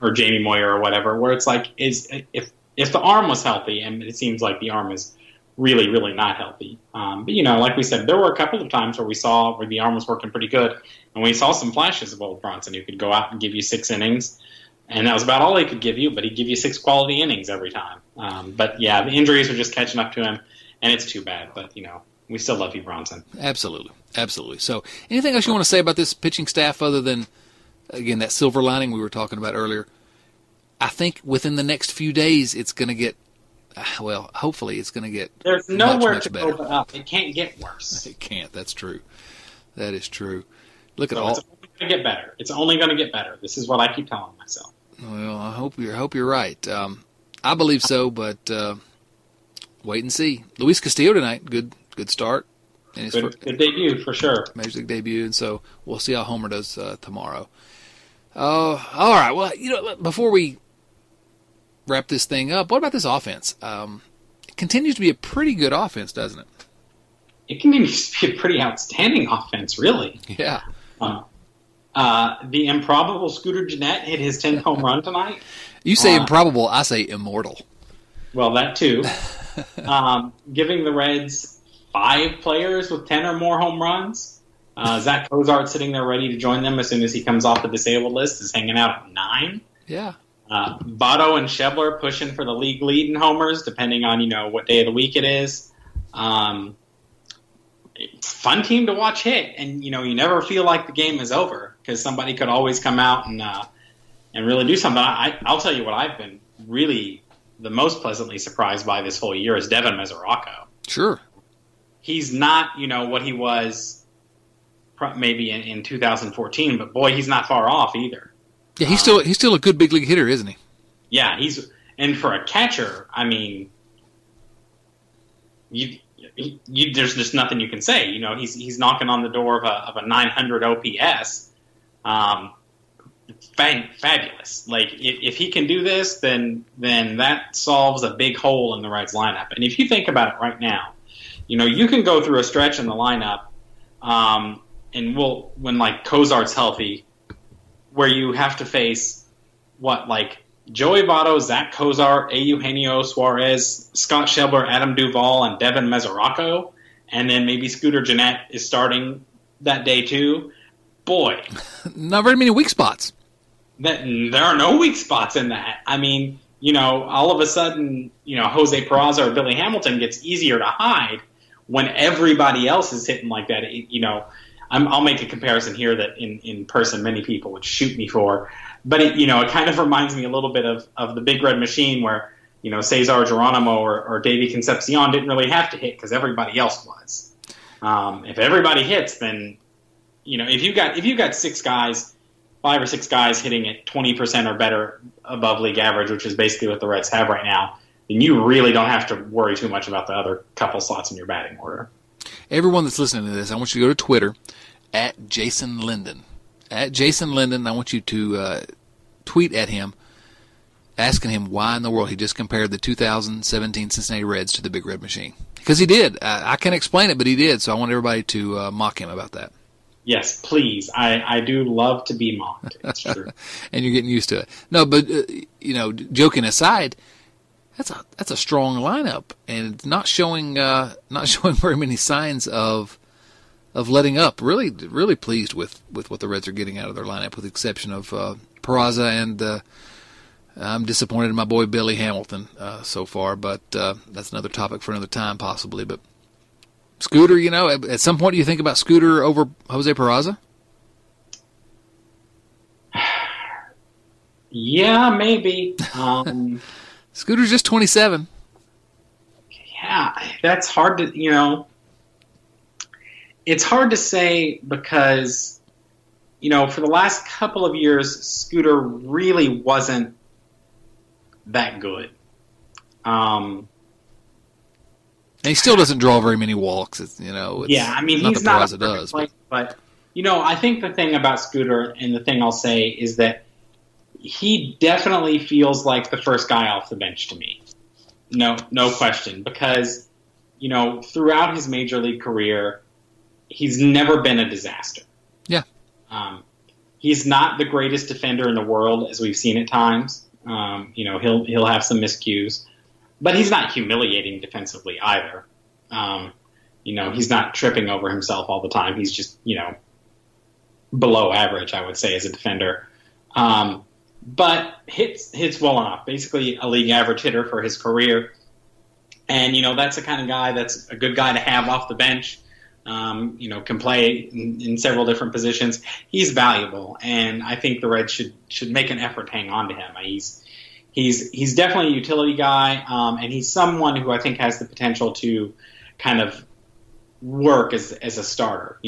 or Jamie Moyer or whatever, where it's like, if the arm was healthy, and it seems like the arm is really, really not healthy. But, you know, like we said, there were a couple of times where we saw where the arm was working pretty good, and we saw some flashes of old Bronson who could go out and give you 6 innings, and that was about all he could give you, but he'd give you 6 quality innings every time. But, yeah, the injuries are just catching up to him, and it's too bad, but, you know, we still love you, Bronson. Absolutely. Absolutely. So anything else you want to say about this pitching staff other than, again, that silver lining we were talking about earlier? I think within the next few days it's going to get, well, hopefully it's going to get much better. Go up. It can't get worse. It can't. That's true. That is true. Look at all. It's only going to get better. It's only going to get better. This is what I keep telling myself. Well, I hope you're right. I believe so, but wait and see. Luis Castillo tonight, good start. And his good debut for sure. Major League debut, and so we'll see how Homer does tomorrow. All right. Well, you know, before we wrap this thing up, what about this offense? It continues to be a pretty good offense, doesn't it? It continues to be a pretty outstanding offense, really. Yeah. The improbable Scooter Gennett hit his 10th home run tonight. You say improbable, I say immortal. Well, that too. Giving the Reds 5 players with 10 or more home runs. Zach Cozart sitting there ready to join them as soon as he comes off the disabled list is hanging out at 9. Yeah. Votto and Shebler pushing for the league lead in homers, depending on, you know, what day of the week it is. Fun team to watch hit, and you know you never feel like the game is over because somebody could always come out and really do something. I'll tell you what I've been really the most pleasantly surprised by this whole year is Devin Mesoraco. Sure. He's not, you know, what he was maybe in 2014, but boy, he's not far off either. Yeah, he's still a good big league hitter, isn't he? Yeah, and for a catcher, I mean, there's just nothing you can say. You know, he's knocking on the door of a 900 OPS. Fabulous. Like if he can do this, then that solves a big hole in the Reds lineup. And if you think about it right now. You know, you can go through a stretch in the lineup, and when like Cozart's healthy, where you have to face like Joey Votto, Zach Cozart, Eugenio Suarez, Scott Shebler, Adam Duvall, and Devin Mesoraco, and then maybe Scooter Gennett is starting that day too. Boy, not very many weak spots. There are no weak spots in that. I mean, you know, all of a sudden, you know, Jose Peraza or Billy Hamilton gets easier to hide. When everybody else is hitting like that, you know, I'll make a comparison here that in person many people would shoot me for. But, it, you know, it kind of reminds me a little bit of the Big Red Machine where, you know, Cesar Geronimo or Davey Concepcion didn't really have to hit because everybody else was. If everybody hits, then, you know, if you got 6 guys, 5 or 6 guys hitting at 20% or better above league average, which is basically what the Reds have right now, and you really don't have to worry too much about the other couple slots in your batting order. Everyone that's listening to this, I want you to go to Twitter, at Jason Linden. At Jason Linden, I want you to tweet at him, asking him why in the world he just compared the 2017 Cincinnati Reds to the Big Red Machine. Because he did. I can't explain it, but he did, so I want everybody to mock him about that. Yes, please. I do love to be mocked. It's true. And you're getting used to it. No, but, you know, joking aside, that's a strong lineup, and it's not showing very many signs of letting up. Really, really pleased with what the Reds are getting out of their lineup, with the exception of Peraza, and I'm disappointed in my boy Billy Hamilton so far. But that's another topic for another time, possibly. But Scooter, you know, at some point, do you think about Scooter over Jose Peraza? Yeah, maybe. Scooter's just 27. Yeah, that's hard to, you know, it's hard to say because, you know, for the last couple of years, Scooter really wasn't that good. And he still doesn't draw very many walks. It's, you know, it's, yeah, I mean, not he's the not a does, player, but, you know, I think the thing about Scooter and the thing I'll say is that he definitely feels like the first guy off the bench to me. No question. Because, you know, throughout his major league career, he's never been a disaster. Yeah. He's not the greatest defender in the world, as we've seen at times. He'll have some miscues, but he's not humiliating defensively either. He's not tripping over himself all the time. He's just, below average, I would say, as a defender. But hits well enough, basically a league average hitter for his career. And, that's the kind of guy that's a good guy to have off the bench. Can play in several different positions. He's valuable, and I think the Reds should make an effort to hang on to him. He's definitely a utility guy, and he's someone who I think has the potential to kind of work as a starter.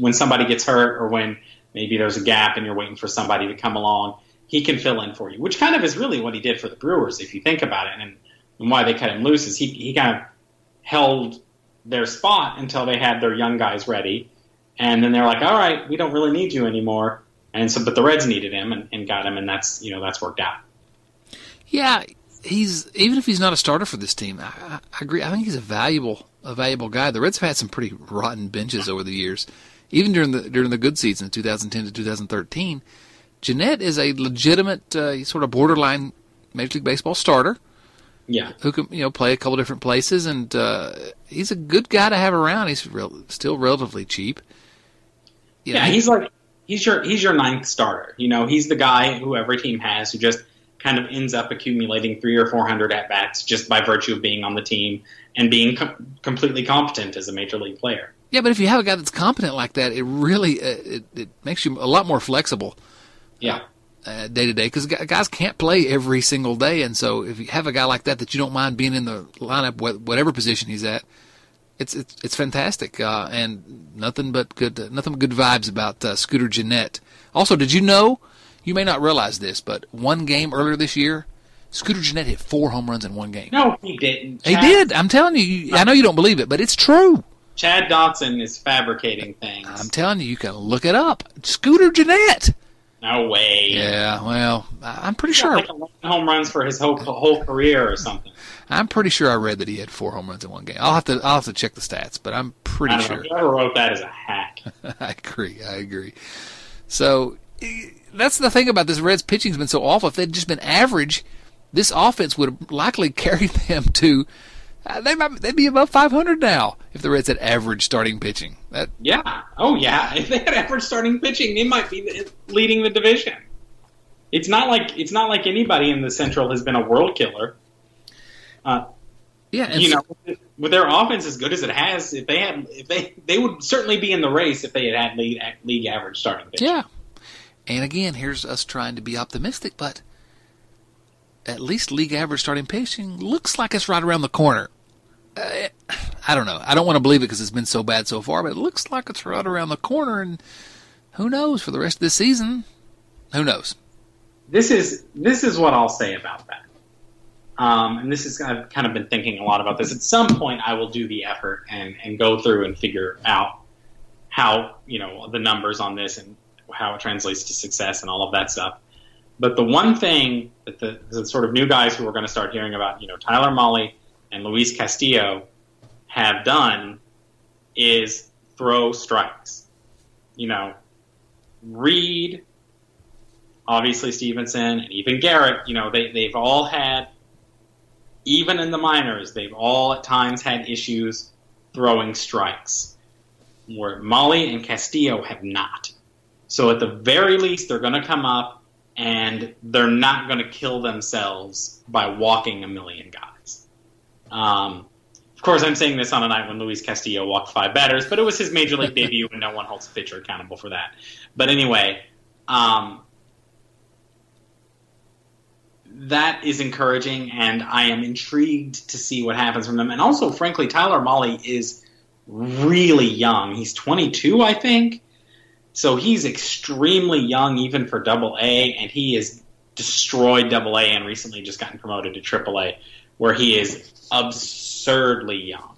When somebody gets hurt or when maybe there's a gap and you're waiting for somebody to come along, he can fill in for you, which kind of is really what he did for the Brewers, if you think about it, and why they cut him loose is he kind of held their spot until they had their young guys ready, and then they're like, all right, we don't really need you anymore, but the Reds needed him and got him, and that's worked out. Yeah, even if he's not a starter for this team, I agree. I think he's a valuable guy. The Reds have had some pretty rotten benches over the years, even during the good season, 2010 to 2013. Gennett is a legitimate sort of borderline Major League Baseball starter. Yeah, who can play a couple different places, and he's a good guy to have around. He's still relatively cheap. He's your ninth starter. He's the guy who every team has who just kind of ends up accumulating 300 or 400 at bats just by virtue of being on the team and being completely competent as a major league player. Yeah, but if you have a guy that's competent like that, it really it makes you a lot more flexible. Yeah. Day to day, because guys can't play every single day, and so if you have a guy like that you don't mind being in the lineup, whatever position he's at, it's fantastic, and nothing but good vibes about Scooter Gennett. Also, did you know? You may not realize this, but one game earlier this year, Scooter Gennett hit 4 home runs in one game. No, he didn't. He did. I'm telling you. I know you don't believe it, but it's true. Chad Dotson is fabricating things. I'm telling you, you can look it up. Scooter Gennett. No way. Yeah, well, I'm pretty sure. Like 11 home runs for his whole career or something. I'm pretty sure I read that he had 4 home runs in one game. I'll have to check the stats, but I'm pretty sure. Whoever wrote that is a hack. I agree. So that's the thing about this Reds pitching's been so awful. If they'd just been average, this offense would have likely carried them to. They'd be above 500 now if the Reds had average starting pitching. If they had average starting pitching, they might be leading the division. It's not like anybody in the Central has been a world killer. With their offense as good as it has, if they would certainly be in the race if they had league average starting pitching. Yeah, and again, here's us trying to be optimistic, but at least league average starting pitching looks like it's right around the corner. I don't know. I don't want to believe it because it's been so bad so far, but it looks like it's right around the corner, and who knows for the rest of this season? Who knows? This is what I'll say about that. And this is, I've kind of been thinking a lot about this. At some point, I will do the effort and go through and figure out how, the numbers on this and how it translates to success and all of that stuff. But the one thing that the sort of new guys who we're going to start hearing about, Tyler Molly and Luis Castillo have done is throw strikes. Reed, obviously Stevenson, and even Garrett, they've all had, even in the minors, they've all at times had issues throwing strikes, where Molly and Castillo have not. So at the very least, they're going to come up, and they're not going to kill themselves by walking a million guys. Of course, I'm saying this on a night when Luis Castillo walked 5 batters, but it was his major league debut, and no one holds a pitcher accountable for that. But anyway, that is encouraging, and I am intrigued to see what happens from them. And also, frankly, Tyler Molly is really young. He's 22, I think. So he's extremely young even for Double-A, and he has destroyed Double-A and recently just gotten promoted to Triple-A, where he is absurdly young.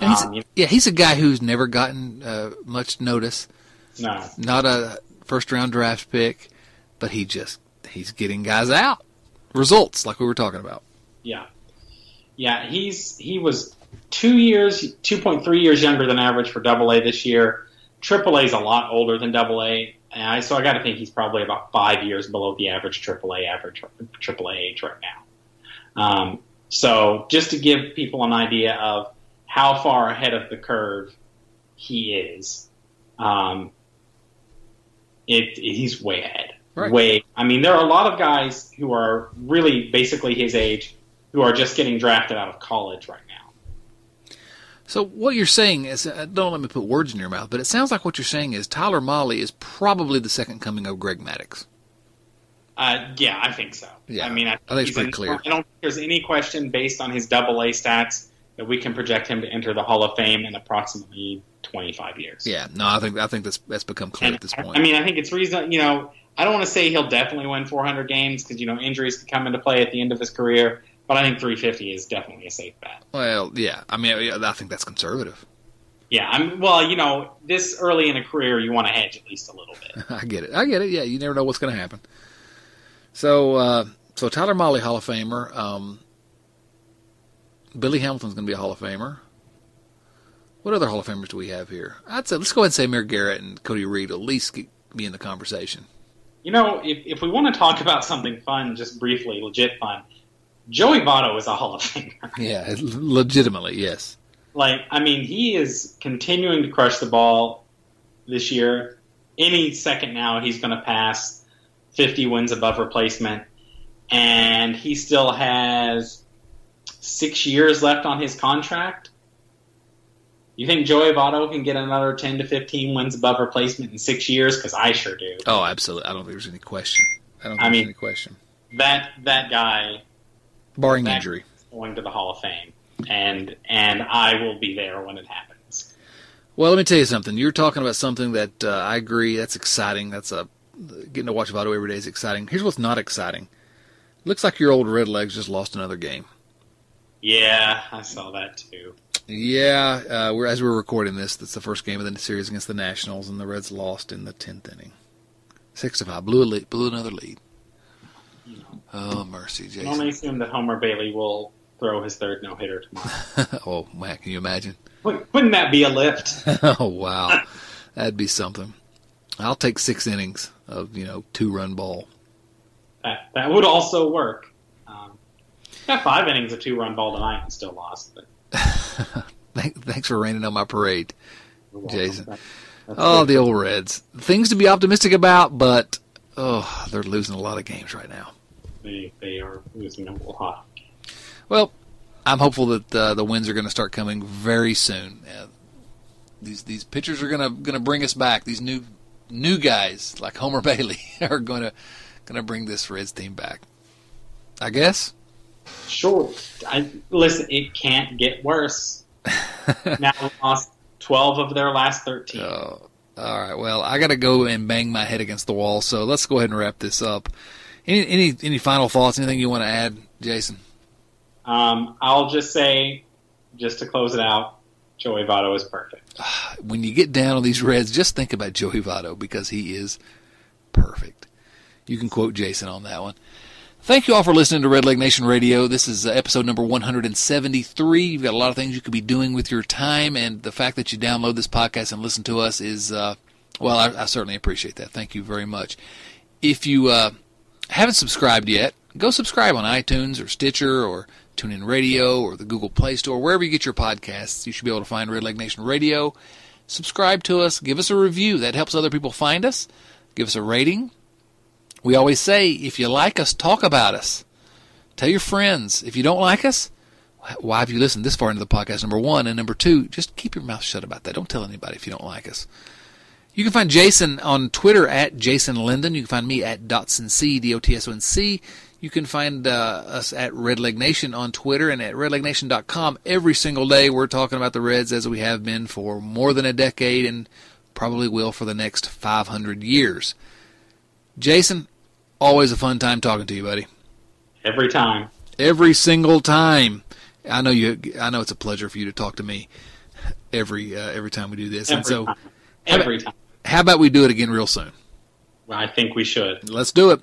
And he's a guy who's never gotten much notice. No. Not a first-round draft pick, but he's getting guys out. Results, like we were talking about. Yeah. Yeah, he was 2.3 years younger than average for Double-A this year. Triple-A is a lot older than Double-A, so I got to think he's probably about 5 years below the average Triple-A age right now. So just to give people an idea of how far ahead of the curve he is, he's way ahead. Right. I mean, there are a lot of guys who are really basically his age who are just getting drafted out of college right now. So what you're saying is, don't let me put words in your mouth, but it sounds like what you're saying is Tyler Molly is probably the second coming of Greg Maddux. Yeah, I think so. Yeah, I mean, I think it's pretty clear. I don't think there's any question based on his Double-A stats that we can project him to enter the Hall of Fame in approximately 25 years. Yeah, no, I think that's become clear at this point. I mean, I think it's reasonable. You know, I don't want to say he'll definitely win 400 games because injuries can come into play at the end of his career. But I think 350 is definitely a safe bet. Well, yeah. I mean, I think that's conservative. Yeah. This early in a career, you want to hedge at least a little bit. I get it. Yeah, you never know what's going to happen. So, so Tyler Molly, Hall of Famer. Billy Hamilton's going to be a Hall of Famer. What other Hall of Famers do we have here? I'd say let's go ahead and say Amir Garrett and Cody Reed at least be in the conversation. You know, if we want to talk about something fun, just briefly, legit fun. Joey Votto is a Hall of Famer. Yeah, legitimately, yes. He is continuing to crush the ball this year. Any second now, he's going to pass 50 wins above replacement. And he still has 6 years left on his contract. You think Joey Votto can get another 10 to 15 wins above replacement in 6 years? Because I sure do. Oh, absolutely. I don't think there's any question. That guy... Barring injury. Going to the Hall of Fame, and I will be there when it happens. Well, let me tell you something. You're talking about something that I agree, that's exciting. Getting to watch Votto every day is exciting. Here's what's not exciting. Looks like your old Red Legs just lost another game. Yeah, I saw that too. Yeah, as we're recording this, that's the first game of the series against the Nationals, and the Reds lost in the 10th inning. 6-5, blew another lead. Oh, mercy, Jason. I only assume that Homer Bailey will throw his third no-hitter tomorrow. Oh, man, can you imagine? Wouldn't that be a lift? Oh, wow. That'd be something. I'll take 6 innings of, two-run ball. That would also work. Got 5 innings of two-run ball tonight and still lost. But... Thanks for raining on my parade, Jason. That's the old Reds. Things to be optimistic about, but... Oh, they're losing a lot of games right now. They are losing a lot. Well, I'm hopeful that the wins are going to start coming very soon. These pitchers are going to bring us back. These new guys like Homer Bailey are going to bring this Reds team back. I guess. Sure. Listen, it can't get worse. Now we lost 12 of their last 13. Oh. All right, well, I got to go and bang my head against the wall, so let's go ahead and wrap this up. Any final thoughts, anything you want to add, Jason? I'll just say, just to close it out, Joey Votto is perfect. When you get down on these Reds, just think about Joey Votto because he is perfect. You can quote Jason on that one. Thank you all for listening to Red Leg Nation Radio. This is episode number 173. You've got a lot of things you could be doing with your time, and the fact that you download this podcast and listen to us is, I certainly appreciate that. Thank you very much. If you haven't subscribed yet, go subscribe on iTunes or Stitcher or TuneIn Radio or the Google Play Store, wherever you get your podcasts. You should be able to find Red Leg Nation Radio. Subscribe to us. Give us a review. That helps other people find us. Give us a rating. We always say, if you like us, talk about us. Tell your friends. If you don't like us, why have you listened this far into the podcast, number one? And number two, just keep your mouth shut about that. Don't tell anybody if you don't like us. You can find Jason on Twitter at Jason Linden. You can find me at DotsonC, D-O-T-S-O-N-C. You can find us at Red Leg Nation on Twitter and at redlegnation.com. Every single day we're talking about the Reds as we have been for more than a decade and probably will for the next 500 years. Jason, always a fun time talking to you, buddy. Every time. Every single time. I know it's a pleasure for you to talk to me every time we do this. Every time. How about we do it again real soon? Well, I think we should. Let's do it.